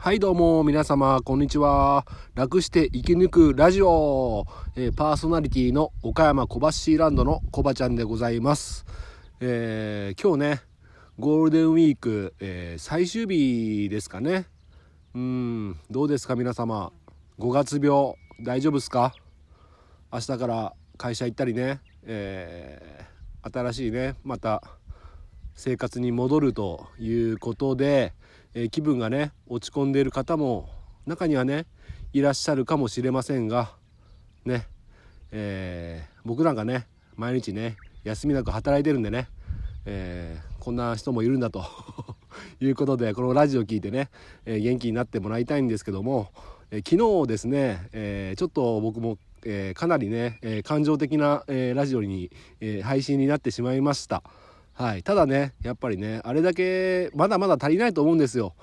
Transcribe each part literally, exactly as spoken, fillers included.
はいどうも皆様こんにちは。楽して生き抜くラジオ、えー、パーソナリティの岡山コバシーランドのコバちゃんでございます。えー、今日ねゴールデンウィーク、えー、最終日ですかね。うーんどうですか皆様、ごがつびょう大丈夫ですか？明日から会社行ったりね、えー、新しいねまた生活に戻るということで、えー、気分がね落ち込んでいる方も中にはねいらっしゃるかもしれませんがね、えー、僕なんかね毎日ね休みなく働いてるんでね、えー、こんな人もいるんだということでこのラジオ聞いてね、えー、元気になってもらいたいんですけども、えー、昨日ですね、えー、ちょっと僕も、えー、かなりね、えー、感情的な、えー、ラジオに、えー、配信になってしまいました。はい、ただねやっぱりねあれだけまだまだ足りないと思うんですよ。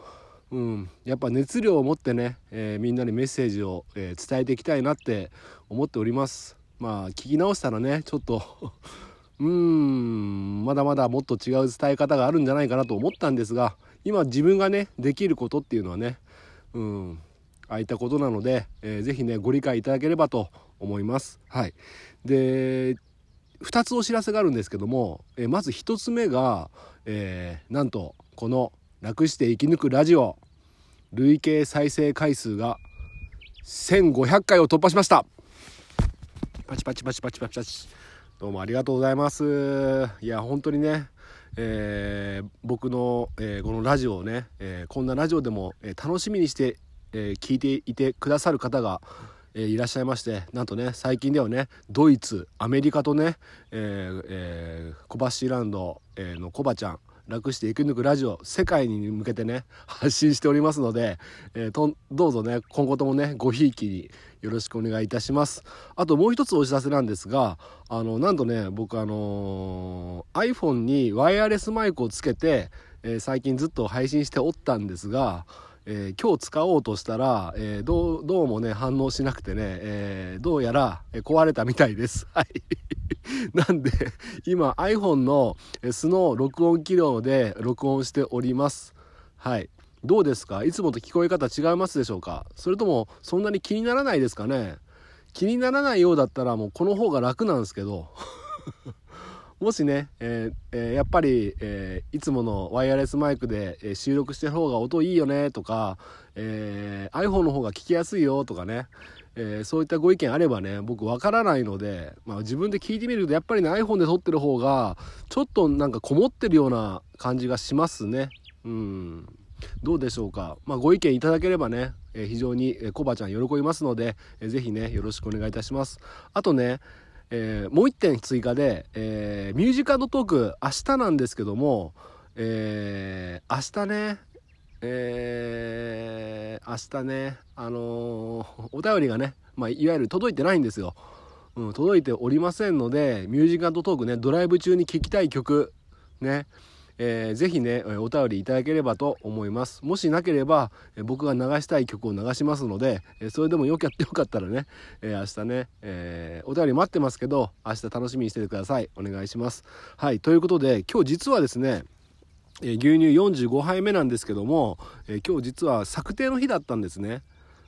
うん、やっぱ熱量を持ってね、えー、みんなにメッセージを、えー、伝えていきたいなって思っております。まあ聞き直したらねちょっとうーんまだまだもっと違う伝え方があるんじゃないかなと思ったんですが、今自分がねできることっていうのはねうんああいったことなので、えー、ぜひねご理解いただければと思います。はい、でふたつお知らせがあるんですけども、えまずひとつめが、えー、なんとこの楽して生き抜くラジオ累計再生回数がせんごひゃくかいを突破しました。パチパチパチパチパチパチ、どうもありがとうございます。いや本当にね、えー、僕の、えー、このラジオをね、えー、こんなラジオでも、えー、楽しみにして、えー、聞いていてくださる方がいらっしゃいまして、なんとね最近ではねドイツアメリカとね、えーえー、コバシーランドのコバちゃん楽して生き抜くラジオ世界に向けてね発信しておりますので、えー、とどうぞね今後ともねごひいきによろしくお願いいたします。あともう一つお知らせなんですが、あのなんとね僕あのー、iPhone にワイヤレスマイクをつけて、えー、最近ずっと配信しておったんですが、えー、今日使おうとしたら、えー、どう、どうもね反応しなくてね、えー、どうやら壊れたみたいです。はいなんで今 iPhone のSの録音機能で録音しております。はいどうですか、いつもと聞こえ方違いますでしょうか？それともそんなに気にならないですかね？気にならないようだったらもうこの方が楽なんですけどもしね、えーえー、やっぱり、えー、いつものワイヤレスマイクで、えー、収録してる方が音いいよねとか、えー、iPhone の方が聞きやすいよとかね、えー、そういったご意見あればね僕わからないので、まあ、自分で聞いてみるとやっぱりね iPhone で撮ってる方がちょっとなんかこもってるような感じがしますね。うんどうでしょうか、まあ、ご意見いただければね、えー、非常にコバちゃん喜びますので、えー、ぜひねよろしくお願いいたします。あとねえー、もう一点追加で、えー、ミュージック&トーク明日なんですけども、えー、明日ね、えー、明日ねあのー、お便りがね、まあ、いわゆる届いてないんですよ。うん、届いておりませんのでミュージック&トークねドライブ中に聴きたい曲ね、えー、ぜひねお便りいただければと思います。もしなければ僕が流したい曲を流しますので、それでもよかったらね明日ね、えー、お便り待ってますけど明日楽しみにしててください。お願いします。はいということで今日実はですね牛乳よんじゅうごはいめなんですけども、今日実は策定の日だったんですね。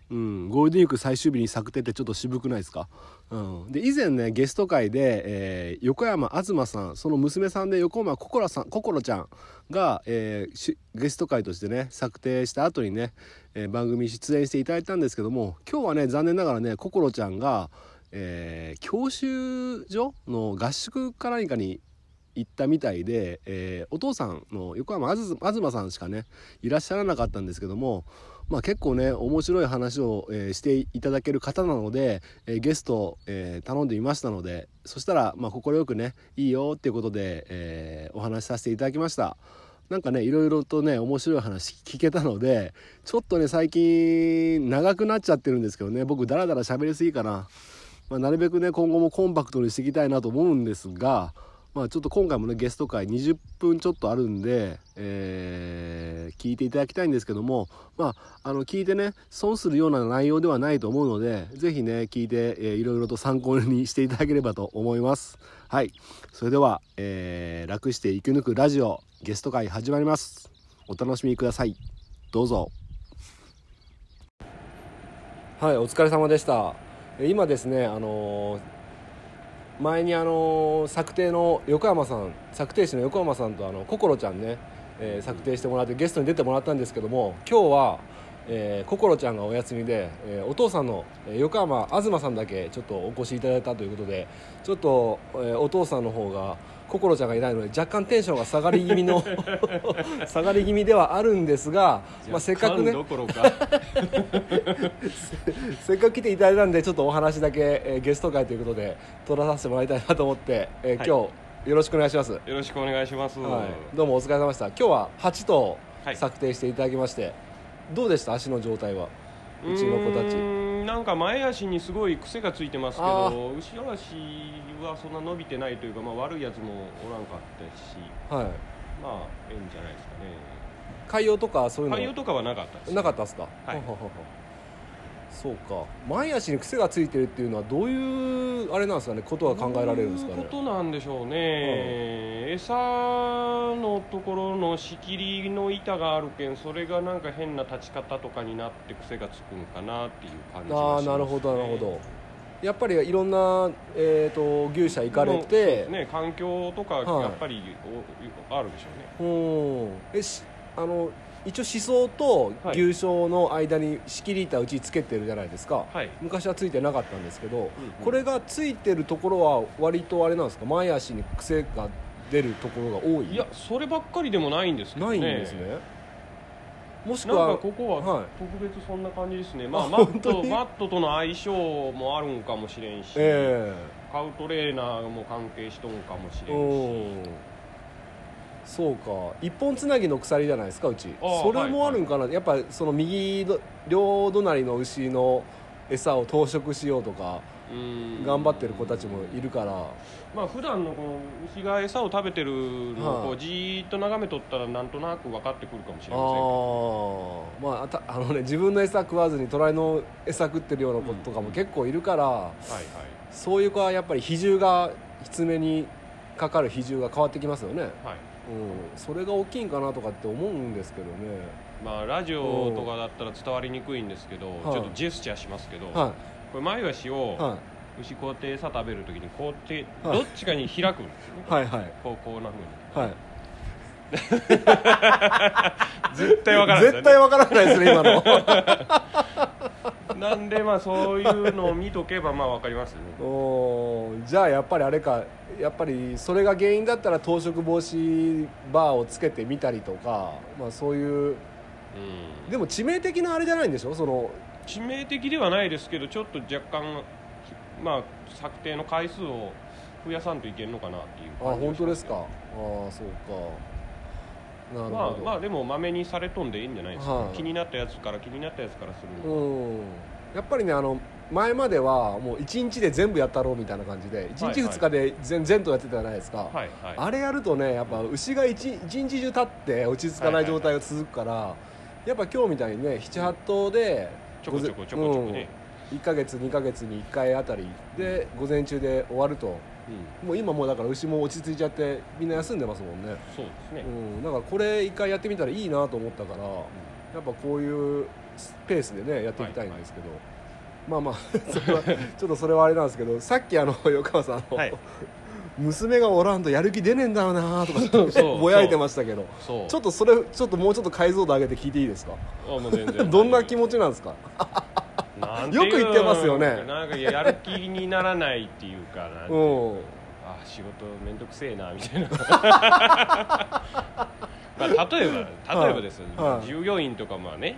うん、ゴールデンウィーク最終日に策定ってちょっと渋くないですか？うん、で以前ねゲスト会で、えー、横山東さんその娘さんで横山こころさんこころちゃんが、えー、ゲスト会としてね策定した後にね、えー、番組出演していただいたんですけども、今日はね残念ながらねこころちゃんが、えー、教習所の合宿か何かに行ったみたいで、えー、お父さんの横山あず東さんしかねいらっしゃらなかったんですけども、まあ、結構ね面白い話を、えー、していただける方なので、えー、ゲスト、えー、頼んでみましたので、そしたらまあ快くねいいよっていうことで、えー、お話しさせていただきました。なんかねいろいろとね面白い話聞けたのでちょっとね最近長くなっちゃってるんですけどね僕ダラダラ喋りすぎかな、まあ、なるべくね今後もコンパクトにしていきたいなと思うんですが、まあ、ちょっと今回もねゲスト会にじゅっぷんちょっとあるんで、えー、聞いていただきたいんですけども、まあ、あの聞いてね損するような内容ではないと思うのでぜひね聞いて、えー、いろいろと参考にしていただければと思います。はいそれでは、えー、楽して生き抜くラジオゲスト会始まります。お楽しみください。どうぞ。はい、お疲れ様でした。今ですね、あのー、前にあのー、作庭の横山さん、作庭師の横山さんとあのこころちゃんね、えー、作庭してもらってゲストに出てもらったんですけども、今日は、えー、こころちゃんがお休みで、えー、お父さんの横山東さんだけちょっとお越しいただいたということで、ちょっと、えー、お父さんの方がこころちゃんがいないので若干テンションが下がり気味の下がり気味ではあるんですが、まあ、せっかくねどころかせっかく来ていただいたんでちょっとお話だけ、えー、ゲスト会ということで撮らさせてもらいたいなと思って、えーはい、今日よろしくお願いします。よろしくお願いします、はい、どうもお疲れ様でした。今日ははちとう策定していただきまして、はい、どうでした？足の状態は。うちの子たちなんか前足にすごい癖がついてますけど、後ろ足はそんな伸びてないというか、まあ、悪いやつもおらんかったし、はい、まあええんじゃないですかね。海洋とかそういうの海洋とかはなかったです、ね、なかったですか、はい、ははは。そうか、前足に癖がついてるっていうのはどういうあれなんですかね、ことが考えられるんですかね。どういうことなんでしょうね、はい、餌のところの仕切りの板があるけん、それがなんか変な立ち方とかになって癖がつくのかなっていう感じがしますね。あ、なるほどなるほど。やっぱりいろんな、えー、と牛舎行かれて、ね、環境とかやっぱり、はい、あるでしょうね。うん、えしあの一応シソと牛醤の間に仕切り板うちつけてるじゃないですか、はい、昔はついてなかったんですけど、うんうん、これがついてるところは割とあれなんですか、前足に癖が出るところが多い。いや、そればっかりでもないんですけどね。ないんですね。もしくはなんかここは特別そんな感じですね、はい、まあ、マット、マットとの相性もあるんかもしれんし、えー、買うトレーナーも関係しとんかもしれんし。そうか、一本つなぎの鎖じゃないですかうち。それもあるんかな、はいはい、やっぱその右ど両隣の牛の餌を投食しようとかうーん頑張ってる子たちもいるから、まあ普段のこの牛が餌を食べてるのをこうじーっと眺めとったらなんとなく分かってくるかもしれませんけど、あ、まあ、あのね、自分の餌食わずに隣の餌食ってるような子とかも結構いるから、うん、はいはい、そういう子はやっぱり比重がきつめにかかる比重が変わってきますよね、はい、うん、それが大きいんかなとかって思うんですけどね。まあラジオとかだったら伝わりにくいんですけど、うん、ちょっとジェスチャーしますけど、はい、これ前足を、はい、牛こうやって餌食べるときにこうって、はい、どっちかに開くんですよね、はいはい、こうこうなふうに、はい、絶対わからない、ね、絶対わからないですね今のなんでまあそういうのを見とけばまあわかりますね。お、じゃあやっぱりあれか、やっぱりそれが原因だったら投食防止バーをつけてみたりとか、まあそういう、うん、でも致命的なあれじゃないんでしょ。その致命的ではないですけど、ちょっと若干まあ策定の回数を増やさんといけんのかなっていう感じ、ね。あ、本当ですか。ああ、そうか。なるほど。まあ、まあでもまめにされとんでいいんじゃないですか、はい、気になったやつから気になったやつからするの。やっぱりね、あの前まではもういちにちで全部やったろうみたいな感じでいちにちふつかで全頭やってたじゃないですか、はいはい、あれやるとね、やっぱ牛が 1, いちにち中立って落ち着かない状態が続くから、はいはい、やっぱ今日みたいにねななはっとうで、うん、ちょこちょこちょこちょこね、うん、いっかげつにかげつにいっかいあたりで、うん、午前中で終わると、うん、もう今もうだから牛も落ち着いちゃってみんな休んでますもんね。そうですね、うん、だからこれ一回やってみたらいいなと思ったから、うん、やっぱこういうペースでねやっていきたいんですけど、はいはい、まあまあそれはちょっとそれはあれなんですけど、さっきあの横川さんの、はい、娘がおらんとやる気出ねえんだよなとかぼやいてましたけど、ちょっとそれちょっともうちょっと解像度上げて聞いていいですか。あ、もう全然どんな気持ちなんですか。なんていうよく言ってますよね。なんかやる気にならないっていうか、なんていうかあ、仕事めんどくせえなみたいな、まあ、例えば例えばですよ、はいはい、従業員とかもね、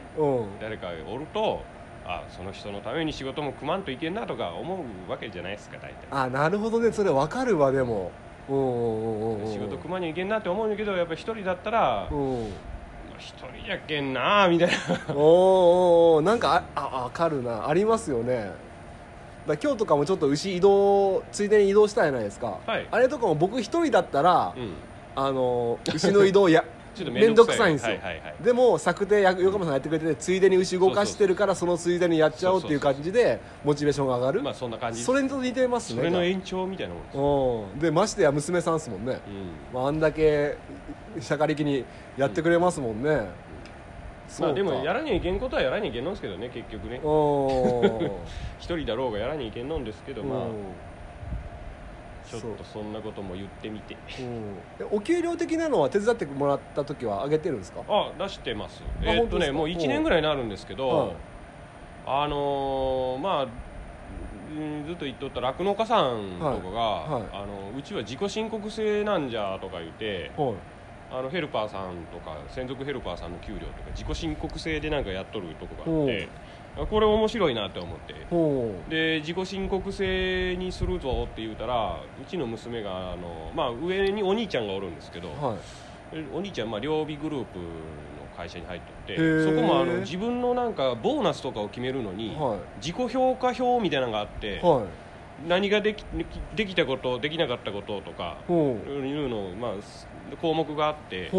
誰かおると、あ、その人のために仕事も組まんといけんなとか思うわけじゃないですか大体。あ、なるほどね、それ分かるわ。でもおうおうおうおう、仕事組まにいけんなって思うんだけど、やっぱり一人だったら一人やけんなみたいな。おお、なんかあ、分かるな、ありますよね。だ今日とかもちょっと牛移動ついでに移動したじゃないですか、はい、あれとかも僕一人だったら、うん、あの牛の移動や面倒くさいんですよ、はいはいはい、でも策定横浜さんやってくれてて、ついでに牛動かしてるから、そのついでにやっちゃおうっていう感じでモチベーションが上がる。まあそんな感じ。それと似てますね。それの延長みたいなもんですよ、うん、でましてや娘さんですもんね、うん、まあ、あんだけしゃかりきにやってくれますもんね、うん、まあ、でもやらにゃいけんことはやらにゃいけんのんですけどね、結局ね一人だろうがやらにゃいけんのんですけど、まあちょっとそんなことも言ってみて、うん、お給料的なのは手伝ってもらった時は上げてるんですか？あ、出してます。えー、っとねもういちねんぐらいになるんですけど、あのー、まあずっと言っとった酪農家さんとかが、はいはい、あのうちは自己申告制なんじゃとか言って、はい、あのヘルパーさんとか専属ヘルパーさんの給料とか自己申告制でなんかやっとるとこがあって、これ面白いなって思って、で自己申告制にするぞって言うたら、うちの娘があの、まあ、上にお兄ちゃんがおるんですけど、はい、お兄ちゃん、まあ、両備グループの会社に入っとって、そこもあの自分のなんかボーナスとかを決めるのに、はい、自己評価表みたいなのがあって、はい、何がで き, できたことできなかったこととかいうの、まあ、項目があって、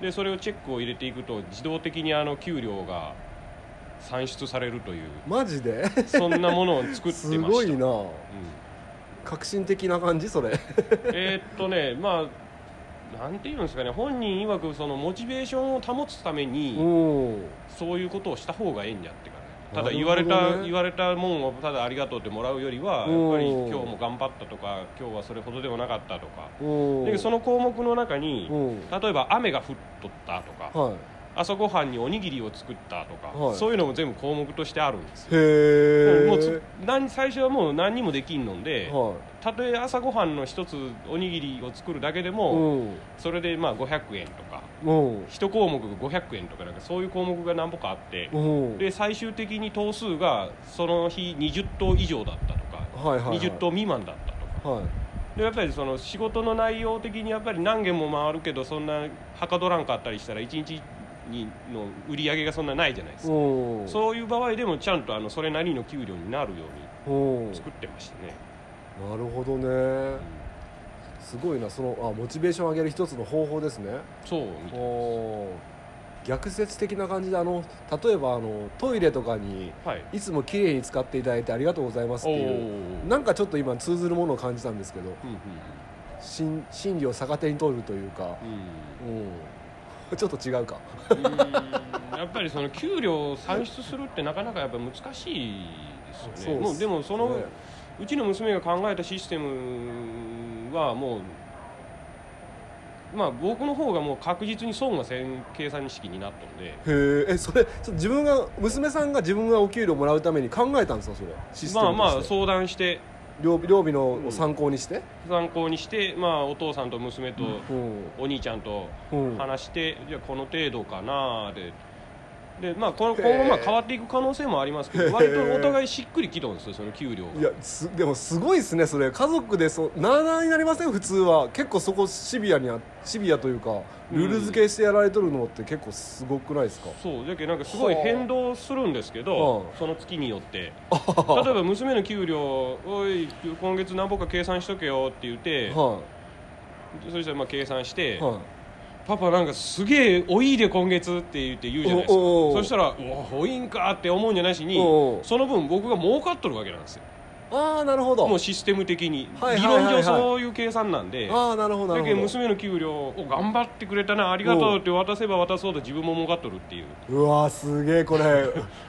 でそれをチェックを入れていくと自動的にあの給料が算出されるという、マジでそんなものを作ってました。すごいな、うん、革新的な感じそれえっとねまあなんていうんですかね、本人曰くそのモチベーションを保つためにそういうことをした方がええんじゃってから、ただ言われた、ね、言われたもんをただありがとうってもらうよりは、やっぱり今日も頑張ったとか今日はそれほどでもなかったとかで、その項目の中に例えば雨が降っとったとか、はい、朝ごはんにおにぎりを作ったとか、はい、そういうのも全部項目としてあるんですよ。へー、もうつ何最初はもう何にもできんので、はいたとえ朝ごはんの一つおにぎりを作るだけでもそれでまあごひゃくえんとか一項目がごひゃくえんとか、なんかそういう項目が何個かあって、で最終的に等数がその日にじゅっとう以上だったとかにじゅっとう未満だったとかで、やっぱりその仕事の内容的にやっぱり何件も回るけどそんなはかどらんかったりしたらいちにちの売り上げがそんなないじゃないですか。そういう場合でもちゃんとあのそれなりの給料になるように作ってましたね。なるほどね、すごいな、そのあモチベーション上げる一つの方法ですね。そうみたいです。逆説的な感じで、あの例えばあのトイレとかに、はい、いつもきれいに使っていただいてありがとうございますっていう、なんかちょっと今通ずるものを感じたんですけど、うんうん、心, 心理を逆手に取るというか、うんうん、ちょっと違うかうーん、やっぱりその給料を算出するってなかなかやっぱ難しいですよね。もうでもその、ね、うちの娘が考えたシステムはもう、まあ、僕の方がもう確実に損が計算式になったので。へえ、それ自分が娘さんが自分がお給料もらうために考えたんですか、それシステムとして。まあまあ相談して料理のを参考にして、うん、参考にして、まあ、お父さんと娘とお兄ちゃんと話して、うん、じゃあこの程度かなで。でまあ、この今後まあ変わっていく可能性もありますけど、割とお互いしっくりきとんですよ、その給料が。いやすでもすごいですねそれ。家族でそなあなあになりません普通は。結構そこシビアにシビアというかルール付けしてやられとるのって結構すごくないですか？うん、そうだけどなんかすごい変動するんですけど、その月によって例えば娘の給料おい今月何本か計算しとけよって言ってそしたらまあ計算してパパなんかすげえ多いで今月って言って言うじゃないですか。そしたら多いんかって思うんじゃなしに、その分僕が儲かっとるわけなんですよ。ああなるほど。もうシステム的に、はいはいはいはい、理論上そういう計算なんで。ああなるほどなるほど。で娘の給料を頑張ってくれたなありがとうって渡せば渡そうと自分も儲かっとるっていう。うわーすげえこれ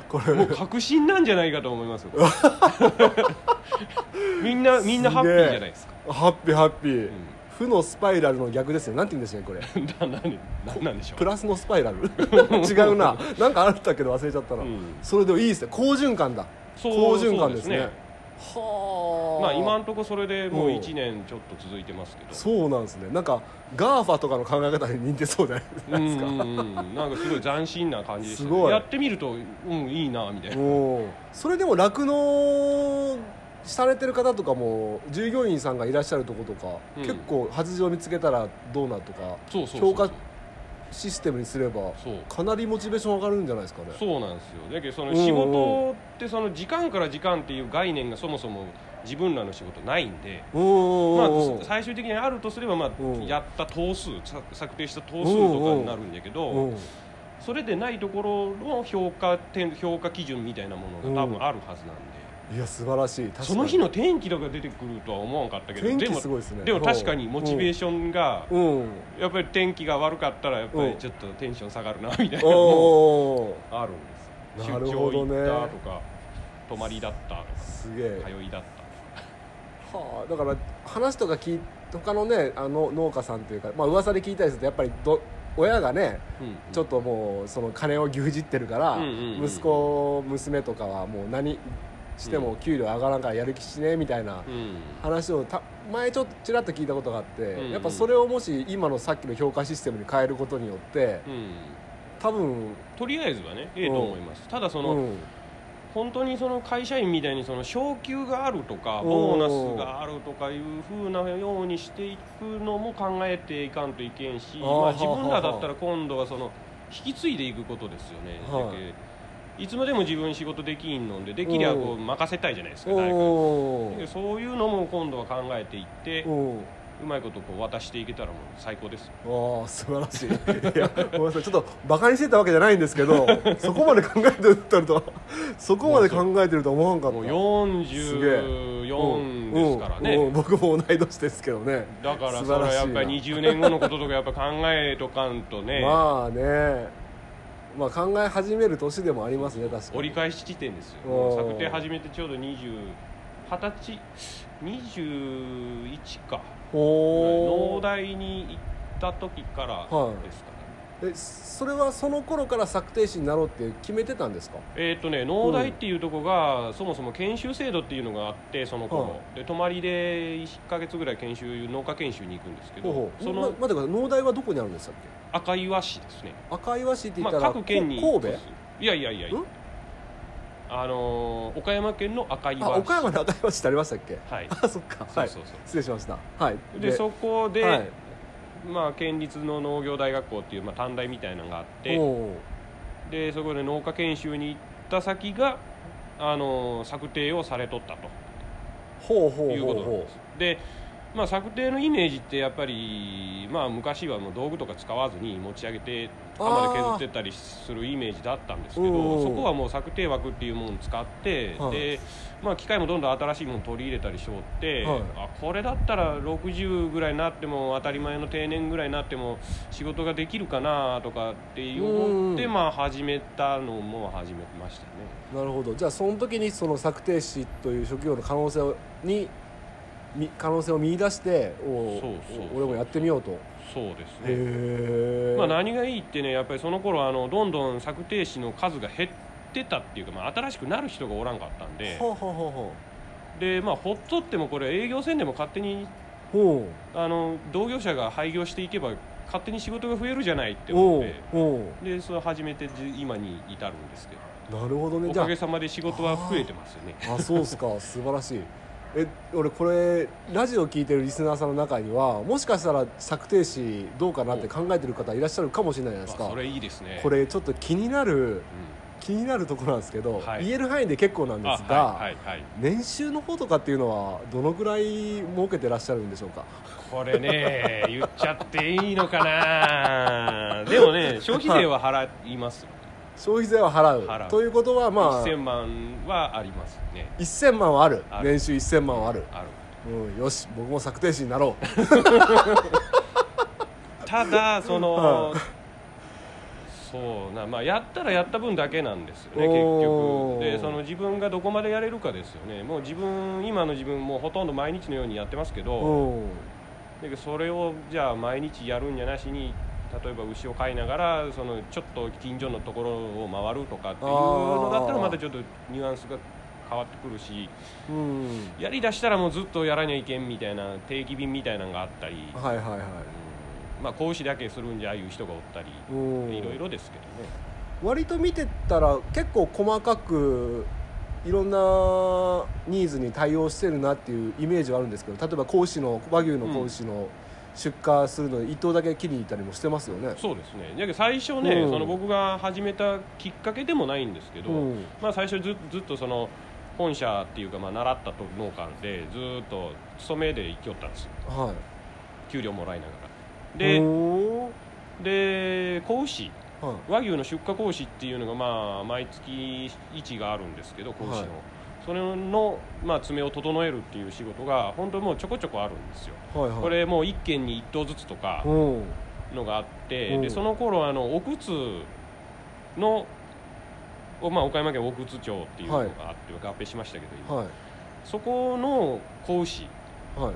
これもう確信なんじゃないかと思いますよみんなみんなハッピーじゃないですか。ハッピーハッピー、うん、負のスパイラルの逆ですよ。なんて言うんですかこれ何なんでしょう。プラスのスパイラル違うな、なんかあったけど忘れちゃったな、うん、それでもいいですね、好循環だ。そう好循環です ね, ですねはあ、まあ、今のところそれでもういちねんちょっと続いてますけど、うん、そうなんですね。なんか ガーファ とかの考え方に似てそうじゃないですか。うんうん、うん、なんかすごい斬新な感じでした、ね、やってみると、うん、いいなみたいな。おそれでも酪農されてる方とかも従業員さんがいらっしゃるとことか、うん、結構発情見つけたらどうなとか、そうそうそうそう、評価システムにすればかなりモチベーション上がるんじゃないですかね。そうなんですよ。だけどその仕事ってその時間から時間っていう概念がそもそも自分らの仕事ないんで、まあ、最終的にあるとすれば、まあ、やった等数策定した等数とかになるんだけど、それでないところの評価点、評価基準みたいなものが多分あるはずなんで。いや素晴らしい。確かにその日の天気とか出てくるとは思わんかったけど、天気すごいですね。でも、でも確かにモチベーションが、うん、やっぱり天気が悪かったらやっぱりちょっとテンション下がるなみたいな、うん、アローです。なるほどね。出張行ったとか泊まりだったとか、すげえ通いだったとか。はあ、だから話とか聞い他のねあの農家さんというか、まあ噂で聞いたりするとやっぱりど親がね、うんうん、ちょっともうその金を牛耳ってるから、うんうんうん、息子娘とかはもう何しても給料上がらんからやる気しねえみたいな話をた前ちょっとちらっと聞いたことがあって、うんうん、やっぱそれをもし今のさっきの評価システムに変えることによって、うん、多分とりあえずはねええと思います、うん、ただその、うん、本当にその会社員みたいにその昇給があるとかボーナスがあるとかいう風なようにしていくのも考えていかんといけんし、まあ、自分らだったら今度はその引き継いでいくことですよね、はいいつまでも自分仕事できんのでできりゃこう任せたいじゃないですか誰かそういうのも今度は考えていってうまいことこう渡していけたらもう最高です。ああ素晴らし い, いやごめんなさいちょっとバカにしてたわけじゃないんですけどそこまで考えてるとそこまで考えてると思わんかった。もうよんじゅうよんですからね、うんうんうん、僕も同い年ですけどね。だからそれはやっぱりにじゅうねんごのこととかやっぱ考えとかんとねまあねまあ、考え始める年でもありますね。確かに折り返し地点ですよ。もう策定始めてちょうどにじゅう、はたち、にじゅういちか農大に行った時からですかね、はい、えそれはその頃から策定士になろうって決めてたんですか。えー、っとね農大っていうとこが、うん、そもそも研修制度っていうのがあってその頃、はい、で泊まりでいっかげつぐらい研修農家研修に行くんですけど。ほうほうその、ま、待ってください農大はどこにあるんでしたっけ。赤岩市ですね。赤岩市って言ったら、まあ、各県に神戸いやいやいやいやあのー、岡山県の赤岩市。あ岡山の赤岩市ってありましたっけ。はいあそっかそうそうそう、はい、失礼しました、はい、で, でそこで、はいまあ、県立の農業大学校っていう、まあ、短大みたいなのがあってでそこで農家研修に行った先が、あのー、策定をされとったとほうほうほうほういうことなんです。でまあ、策定のイメージってやっぱり、まあ、昔はもう道具とか使わずに持ち上げて鎌で削ってったりするイメージだったんですけどそこはもう策定枠っていうものを使って、はいでまあ、機械もどんどん新しいものを取り入れたりしようって、はい、あこれだったらろくじゅうぐらいになっても当たり前の定年ぐらいになっても仕事ができるかなとかって思ってまあ始めたのも始めましたね。なるほど。じゃあその時にその策定士という職業の可能性に可能性を見出しておそうそうそう俺もやってみようと。そうですね、へ、まあ、何がいいってねやっぱりその頃あのどんどん策定士の数が減ってたっていうか、まあ、新しくなる人がおらんかったんでほうほうほうほうで、まあ、ほっとってもこれ営業せんでも勝手にほうあの同業者が廃業していけば勝手に仕事が増えるじゃないって思ってほうほうでそれを始めて今に至るんですけど。なるほどね。おかげさまで仕事は増えてますよね。ああそうですか素晴らしい。え俺これラジオを聞いてるリスナーさんの中にはもしかしたら策定士どうかなって考えてる方いらっしゃるかもしれないじゃないですか。それいいですね。これちょっと気になる、うん、気になるところなんですけど、はい、言える範囲で結構なんですが、はいはいはい、年収の方とかっていうのはどのぐらい儲けてらっしゃるんでしょうか。これね言っちゃっていいのかなでもね消費税は払います、はい消費税は払う、 払うということは、まあ、せんまんはありますね。せんまんはある、ある年収せんまんはある、ある、うん、よし僕も策定士になろうただその、はい、そうな、まあ、やったらやった分だけなんですよね結局でその自分がどこまでやれるかですよね。もう自分今の自分もうほとんど毎日のようにやってますけどでそれをじゃあ毎日やるんじゃなしに例えば牛を飼いながらそのちょっと近所のところを回るとかっていうのだったらまたちょっとニュアンスが変わってくるし、うん、やりだしたらもうずっとやらにゃいけんみたいな定期便みたいなのがあったり、はいはいはいうんまあ、子牛だけするんじゃああいう人がおったりいろいろですけどね。割と見てたら結構細かくいろんなニーズに対応してるなっていうイメージはあるんですけど例えば子牛の和牛の子牛の、うん出荷するので一頭だけ切りに行ったりもしてますよね。そうですね。だけど最初ね、うん、その僕が始めたきっかけでもないんですけど、うんまあ、最初 ず, ずっとその本社っていうかまあ習った農家でずっと勤めで行きよったんですよ、はい、給料もらいながらで、で子牛、はい、和牛の出荷子牛っていうのがまあ毎月いちがあるんですけど子牛の、はいそれの、まあ、爪を整えるっていう仕事が本当にもうちょこちょこあるんですよ、はいはい、これもういっけんにいっ頭ずつとかのがあってでその頃あのお靴のを、まあ、岡山県大靴町っていうのがあって、はい、合併しましたけど今、はい、そこの子牛を、はい、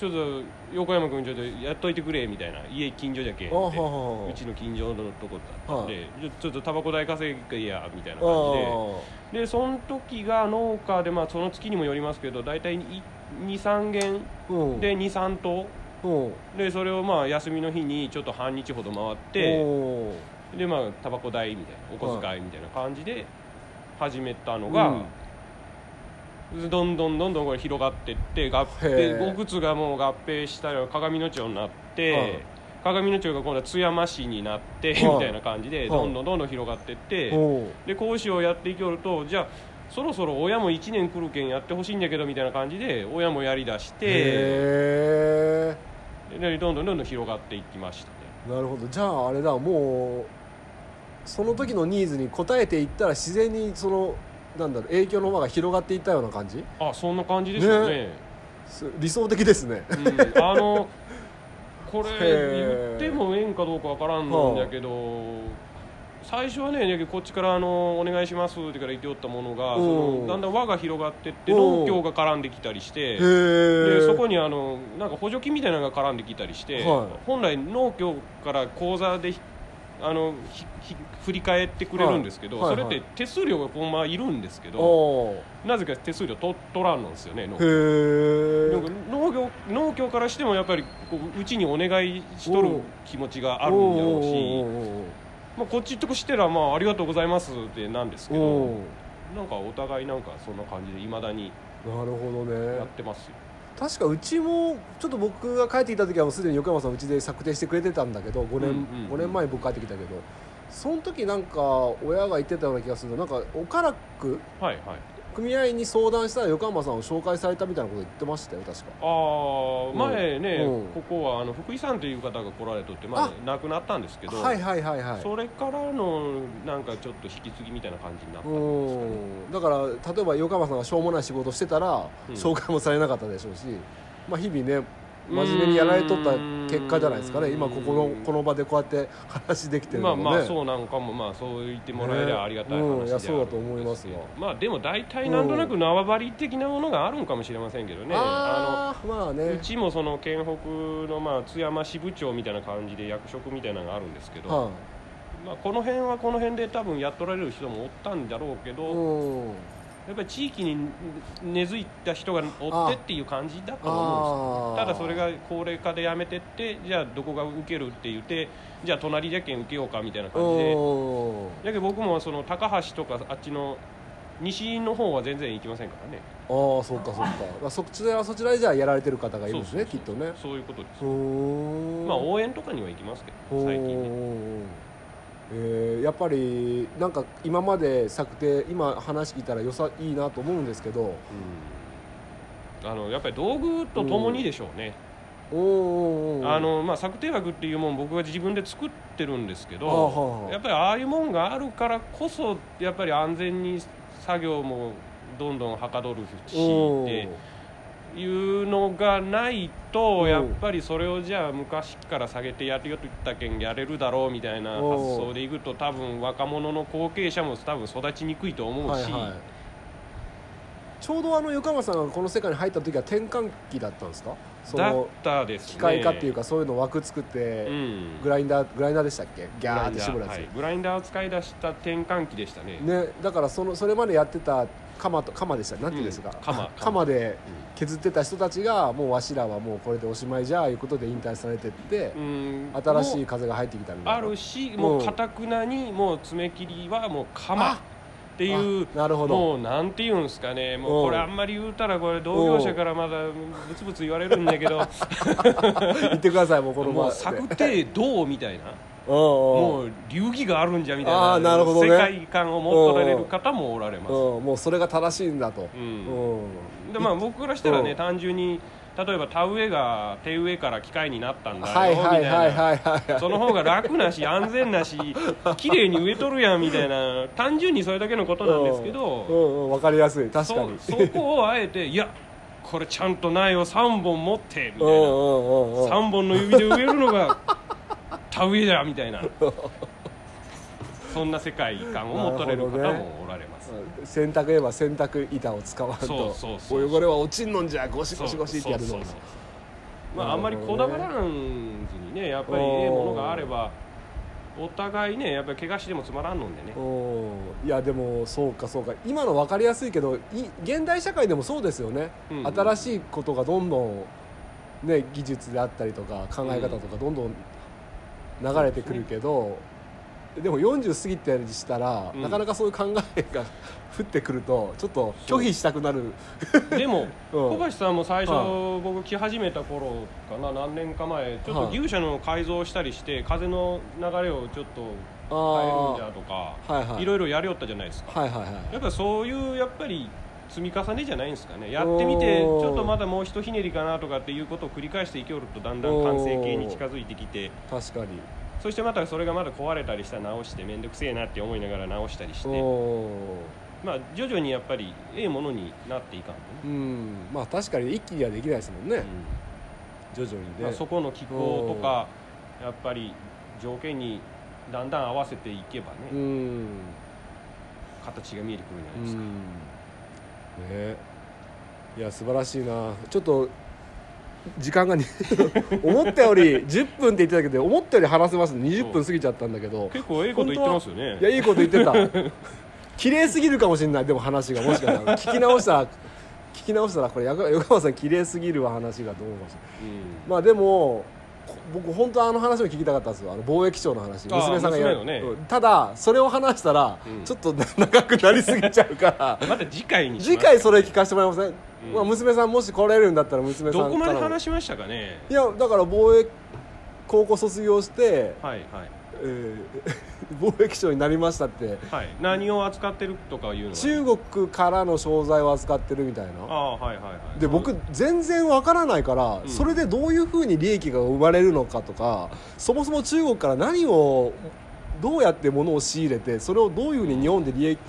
ちょっと横山君ちょっとやっといてくれみたいな、家近所じゃけんって、はははうちの近所のとこだったんで、はい、ちょっとタバコ代稼ぎやみたいな感じで、でその時が農家で、まあ、その月にもよりますけど大体に、さんげんでに、さんとうで、それをまあ休みの日にちょっと半日ほど回って、でまあタバコ代みたいなお小遣いみたいな感じで始めたのが、うんどんどんどんどんこれ広がっていって、合併、お靴がもう合併したら鏡野町になって、はい、鏡野町が今度は津山市になって、はい、みたいな感じでどんどんどんどん広がっていって、はい、で講師をやっていきよると、じゃあそろそろ親もいちねん来るけんやってほしいんだけどみたいな感じで親もやりだして、へー、でどんどんどんどん広がっていきましたね。なるほど。じゃああれだ、もうその時のニーズに応えていったら自然にそのなんだろう、影響の輪が広がっていったような感じ。あ、そんな感じですよ ね, ね理想的ですね、うん、あのこれ言ってもええんかどうかわからんんだけど、最初はねこっちからあのお願いしますってから言っておったものが、そのだんだん輪が広がっていって農協が絡んできたりして、でそこにあのなんか補助金みたいなのが絡んできたりして、はい、本来農協から口座であの振り返ってくれるんですけど、はいはいはい、それって手数料がほんまいるんですけど、なぜか手数料 取, 取らんなんですよね。農 業, 農 業, 農業からしてもやっぱり う, うちにお願いしとる気持ちがあるんだろうし、まあ、こっちとこしてら、まあ、ありがとうございますってなんですけど、なんかお互いなんかそんな感じでいまだにやってますよ。確かうちもちょっと僕が帰ってきた時はもうすでに横山さんうちで策定してくれてたんだけど、5 年,、うんうんうん、ごねんまえに僕帰ってきたけど、その時なんか親が言ってたような気がするの、なんかおからく、はいはい、組合に相談したら横山さんを紹介されたみたいなこと言ってましたよ確か。あ、前ね、うん、ここはあの福井さんという方が来られとって、まあ、亡くなったんですけど、はいはいはいはい、それからのなんかちょっと引き継ぎみたいな感じになったんですけど、うん、だから例えば横山さんがしょうもない仕事してたら、うん、紹介もされなかったでしょうし、まあ、日々ね真面目にやられとった結果じゃないですかね。今ここのこの場でこうやって話できてるのもね、まあまあそうなんかも、まあそう言ってもらえればありがたい話であるんですけど、ね、うん、いやそうだと思いますよ。まあでも大体なんとなく縄張り的なものがあるんかもしれませんけどね、うん、あのまあね、うちもその県北のまあ津山支部長みたいな感じで役職みたいなのがあるんですけど、はあ、まあこの辺はこの辺で多分やっとられる人もおったんだろうけど、うん、やっぱり地域に根付いた人が追ってっていう感じだと思うんです。ただそれが高齢化でやめてって、じゃあどこが受けるって言って、じゃあ隣じゃけん受けようかみたいな感じで、だけど僕もその高橋とかあっちの西の方は全然行きませんからね。ああ、そうかそうかまあそちらはそちらでじゃあやられてる方がいるんですね。そうそうそう、きっとね、そういうことです。まあ応援とかには行きますけど最近ね。えー、やっぱりなんか今まで策定、今話聞いたらよさいいなと思うんですけど、うん、あのやっぱり道具とともにでしょうね。おー、あの、まあ、策定枠っていうもん僕は自分で作ってるんですけど、ははやっぱりああいうもんがあるからこそやっぱり安全に作業もどんどんはかどるしっていうのがないと、やっぱりそれをじゃあ昔から下げてやるよと言ったけんやれるだろうみたいな発想でいくと、多分若者の後継者も多分育ちにくいと思うし、はいはい、ちょうどあの横山さんがこの世界に入った時は転換期だったんですか。そのだったですね、機械化っていうかそういうの枠作って、うん、グラインダーグラインダーでしたっけ、ギャーって絞るやつ、はい、グラインダーを使い出した転換期でしたね。ね、だからそのそれまでやってた鎌と鎌でした、なんていうんですか、うん、鎌で削ってた人たちがもうわしらはもうこれでおしまいじゃあいうことで引退されてって、うん、新しい風が入ってきたみたいなあるし、もう堅くなにもう爪切りはもう鎌っていう、なるほど、もうなんていうんですかね、もうこれあんまり言うたらこれ同業者からまだブツブツ言われるんだけど言ってください。もうこのまま策定どうみたいなおうおう、もう流儀があるんじゃみたい な, あなるほど、ね、世界観を持ってられる方もおられます。おうおう、もうそれが正しいんだと、うんうん、でまあ僕からしたらね、単純に例えば田植えが手植えから機械になったんだよ、はいはいはいはい、はい、みたいな、その方が楽なし安全なし綺麗に植えとるやんみたいな、単純にそれだけのことなんですけど、おうおう、分かりやすい、確かに そ, そこをあえていやこれちゃんと苗をさんぼん持ってみたいな、おうおうおう、さんぼんの指で植えるのが田植えだみたいなそんな世界観を求める方もおられます、ね、洗濯言えば洗濯板を使わんとそうそうそうそう汚れは落ちんのんじゃゴシゴシゴシってやるのあんまりこだわらずにねやっぱりええものがあればお互いねやっぱり怪我してもつまらんのんでねおいやでもそうかそうか今の分かりやすいけどい現代社会でもそうですよね、うんうん、新しいことがどんどん、ね、技術であったりとか考え方とかどんどん流れてくるけど、うん、でもよんじゅう過ぎたりしたら、うん、なかなかそういう考えが降ってくるとちょっと拒否したくなるでも、うん、小橋さんも最初、はい、僕来始めた頃かな何年か前ちょっと牛舎の改造をしたりして、はい、風の流れをちょっと変えるんじゃとか、はいはい、いろいろやりおったじゃないですか、はいはいはい、やっぱそういうやっぱり積み重ねじゃないんですかねやってみてちょっとまだもうひとひねりかなとかっていうことを繰り返していけおるとだんだん完成形に近づいてきて確かにそしてまたそれがまだ壊れたりしたら直してめんどくせえなって思いながら直したりしてまあ徐々にやっぱりええものになっていかん、ね、うんまあ確かに一気にはできないですもんね、うん、徐々にね、まあ、そこの気候とかやっぱり条件にだんだん合わせていけばねうん形が見えてくるじゃないですかうんね、いや素晴らしいなちょっと時間が、ね、思ったよりじゅっぷんって言ってたけど思ったより話せますねにじゅっぷん過ぎちゃったんだけど結構いいこと言ってますよねいやいいこと言ってた綺麗すぎるかもしれないでも話がもしかしたら聞き直したら聞き直したらこれ横川さん綺麗すぎるわ話がどうかもしれない、うん、まあでも僕本当はあの話を聞きたかったんですよあの貿易省の話娘さんがやる、ね、ただそれを話したら、うん、ちょっと長くなりすぎちゃうからまた次回にします、ね、次回それ聞かせてもらいますね、うんまあ、娘さんもし来れるんだったら娘さんからどこまで話しましたかねいやだから貿易高校卒業して、はいはいえー、貿易省になりましたって、はい、何を扱ってるとかいうのは中国からの商材を扱ってるみたいなあ、はいはいはい、で僕全然わからないから、うん、それでどういうふうに利益が生まれるのかとかそもそも中国から何をどうやって物を仕入れてそれをどういうふうに日本で利益、うん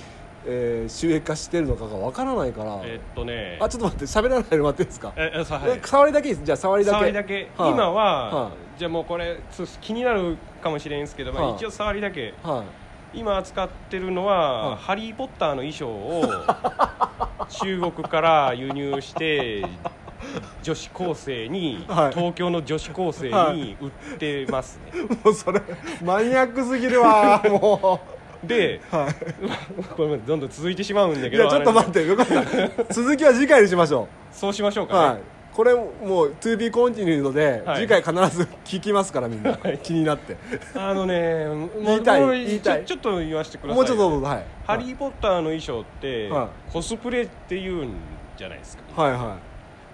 えー、収益化してるのかがわからないからえっとねあちょっと待って喋らないで待っていいですかええ、はい、触りだけですじゃあ触りだけ触りだけ、はあ、今は、はあ、じゃあもうこれ気になるかもしれんすけど、はあまあ、一応触りだけ、はあ、今扱ってるのは、はあ、ハリーポッターの衣装を中国から輸入して女子高生に、はい、東京の女子高生に売ってますね、はい、もうそれマニアックすぎるわもうで、はい、これどんどん続いてしまうんだけどいやちょっと待ってよかった続きは次回にしましょうそうしましょうかね、はい、これもう To be continued で、はい、次回必ず聞きますからみんな、はい、気になってあのね言いたい言いたいちょっと言わせてくださいもうちょっとどうぞはいハリーポッターの衣装って、はい、コスプレっていうんじゃないですかはいは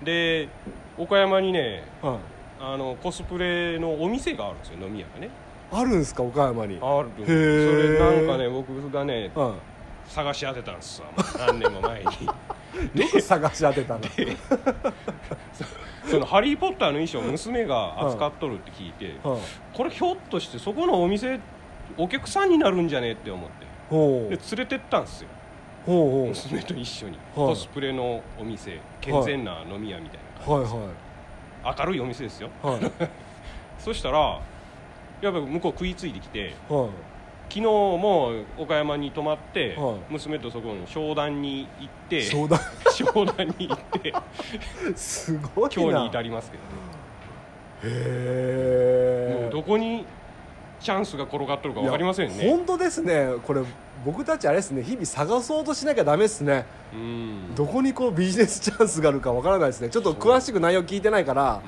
いで岡山にね、はい、あのコスプレのお店があるんですよ飲み屋がねあるんですか岡山にあるそれなんかね僕がね、うん、探し当てたんですよ何年も前にで探し当てたのそのハリーポッターの衣装娘が扱っとるって聞いて、うんうん、これひょっとしてそこのお店お客さんになるんじゃねって思って、うん、で連れてったんですよほうほう娘と一緒に、はい、コスプレのお店健全な飲み屋みたいな感じです、はいはい、明るいお店ですよ、はい、そしたらやっぱ向こう食いついてきて、はい、昨日も岡山に泊まって、はい、娘とそこの商談に行って商談に行ってすごいな今日に至りますけどねへーもうどこにチャンスが転がっとるか分かりませんね本当ですねこれ僕たちあれですね日々探そうとしなきゃダメですねうんどこにこうビジネスチャンスがあるか分からないですねちょっと詳しく内容聞いてないから、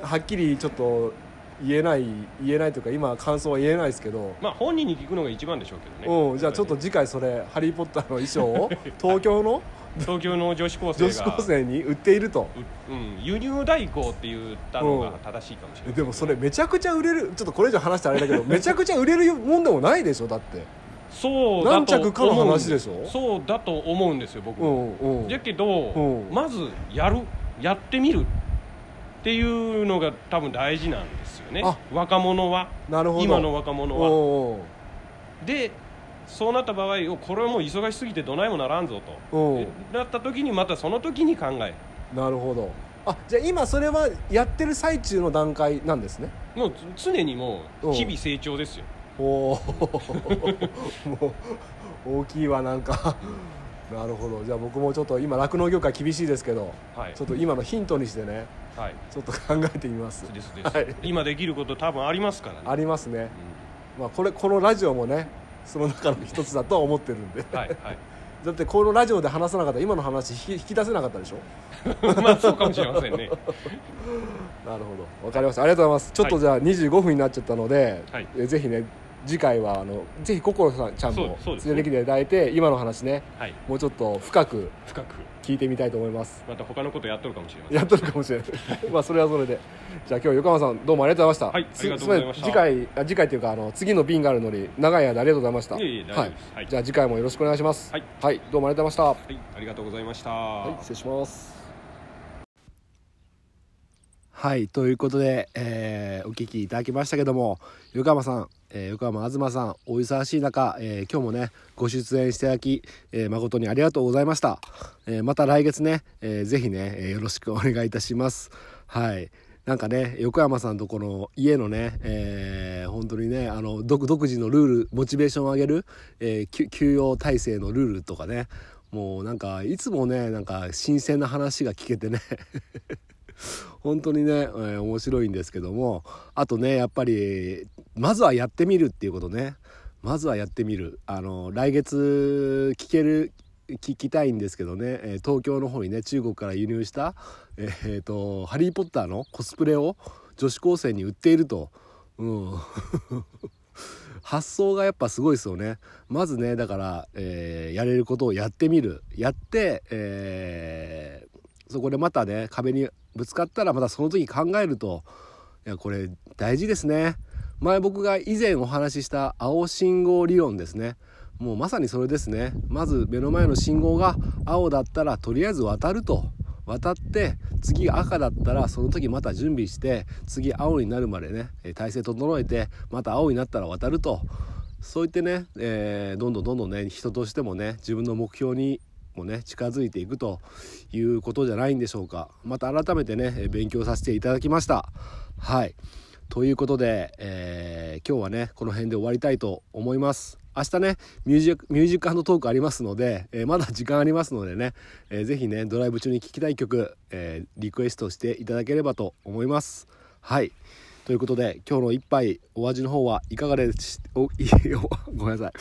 うん、はっきりちょっと言えない言えないというか今感想は言えないですけどまあ本人に聞くのが一番でしょうけどねうんじゃあちょっと次回それハリーポッターの衣装を東京の東京の女子高生が女子高生に売っているとう、うん、輸入代行って言ったのが正しいかもしれない、うん、でもそれめちゃくちゃ売れるちょっとこれ以上話したらあれだけどめちゃくちゃ売れるもんでもないでしょだってそうだと何着かの話でしょそうだと思うんですよ僕もだけどまずやるやってみるっていうのが多分大事なんですよね若者はなるほど今の若者はおうおうでそうなった場合これはもう忙しすぎてどないもならんぞとなった時にまたその時に考えるなるほどあじゃあ今それはやってる最中の段階なんですねもう常にもう日々成長ですよおーもう大きいわなんかなるほど。じゃあ僕もちょっと今酪農業界厳しいですけど、はい、ちょっと今のヒントにしてね、はい、ちょっと考えてみます。ですです、はい、今できること多分ありますからね。ありますね、うん、まあ、これこのラジオもねその中の一つだとは思ってるんではい、はい、だってこのラジオで話さなかったら今の話引き、 引き出せなかったでしょまあそうかもしれませんねなるほど、わかりました、ありがとうございます。ちょっとじゃあにじゅうごふんになっちゃったので、はい、えぜひね次回はあのぜひ心さんちゃんも連れてきていただいて、今の話ね、はい、もうちょっと深く深く聞いてみたいと思います。また他のことやっとるかもしれませんやっとるかもしれないまあそれはそれで。じゃあ今日横山さんどうもありがとうございました。はい、ありがとうございました。次回あ次回というかあの次の便があるのに長い間ありがとうございました。いえいえ大丈夫です、はいはい、じゃあ次回もよろしくお願いします。はい、はい、どうもありがとうございました、はい、ありがとうございました、はい、失礼します。はい、ということで、えー、お聞きいただきましたけども、横山さん、えー、横山東さんお忙しい中、えー、今日もねご出演していただき、えー、誠にありがとうございました、えー、また来月ね、えー、ぜひね、えー、よろしくお願いいたします。はい、なんかね横山さんとこの家のね、えー、本当にねあの独自のルールモチベーションを上げる、えー、休養体制のルールとかね、もうなんかいつもねなんか新鮮な話が聞けてね本当にね、えー、面白いんですけども、あとねやっぱりまずはやってみるっていうことね、まずはやってみる、あの来月聞ける聞きたいんですけどね、えー、東京の方にね中国から輸入した、えー、とハリーポッターのコスプレを女子高生に売っていると、うん発想がやっぱすごいですよね。まずねだから、えー、やれることをやってみる、やって、えー、そこでまたね壁にぶつかったらまたその時考えると、いやこれ大事ですね。前僕が以前お話しした青信号理論ですね、もうまさにそれですね。まず目の前の信号が青だったらとりあえず渡ると、渡って次赤だったらその時また準備して次青になるまでね体勢整えて、また青になったら渡ると、そういってね、えー、どんどんどんどんね人としてもね自分の目標にもね近づいていくということじゃないんでしょうか。また改めてね勉強させていただきました。はい、ということで、えー、今日はねこの辺で終わりたいと思います。明日ねミュージック、ミュージック&トークありますので、えー、まだ時間ありますのでね、えー、ぜひねドライブ中に聴きたい曲、えー、リクエストしていただければと思います。はい、ということで今日の一杯お味の方はいかがでしおごめんなさい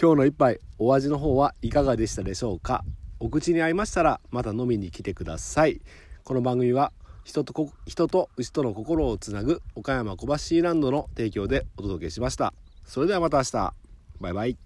今日の一杯お味の方はいかがでしたでしょうか。お口に合いましたらまた飲みに来てください。この番組は人とこ人と牛との心をつなぐ岡山小橋ランドの提供でお届けしました。それではまた明日、バイバイ。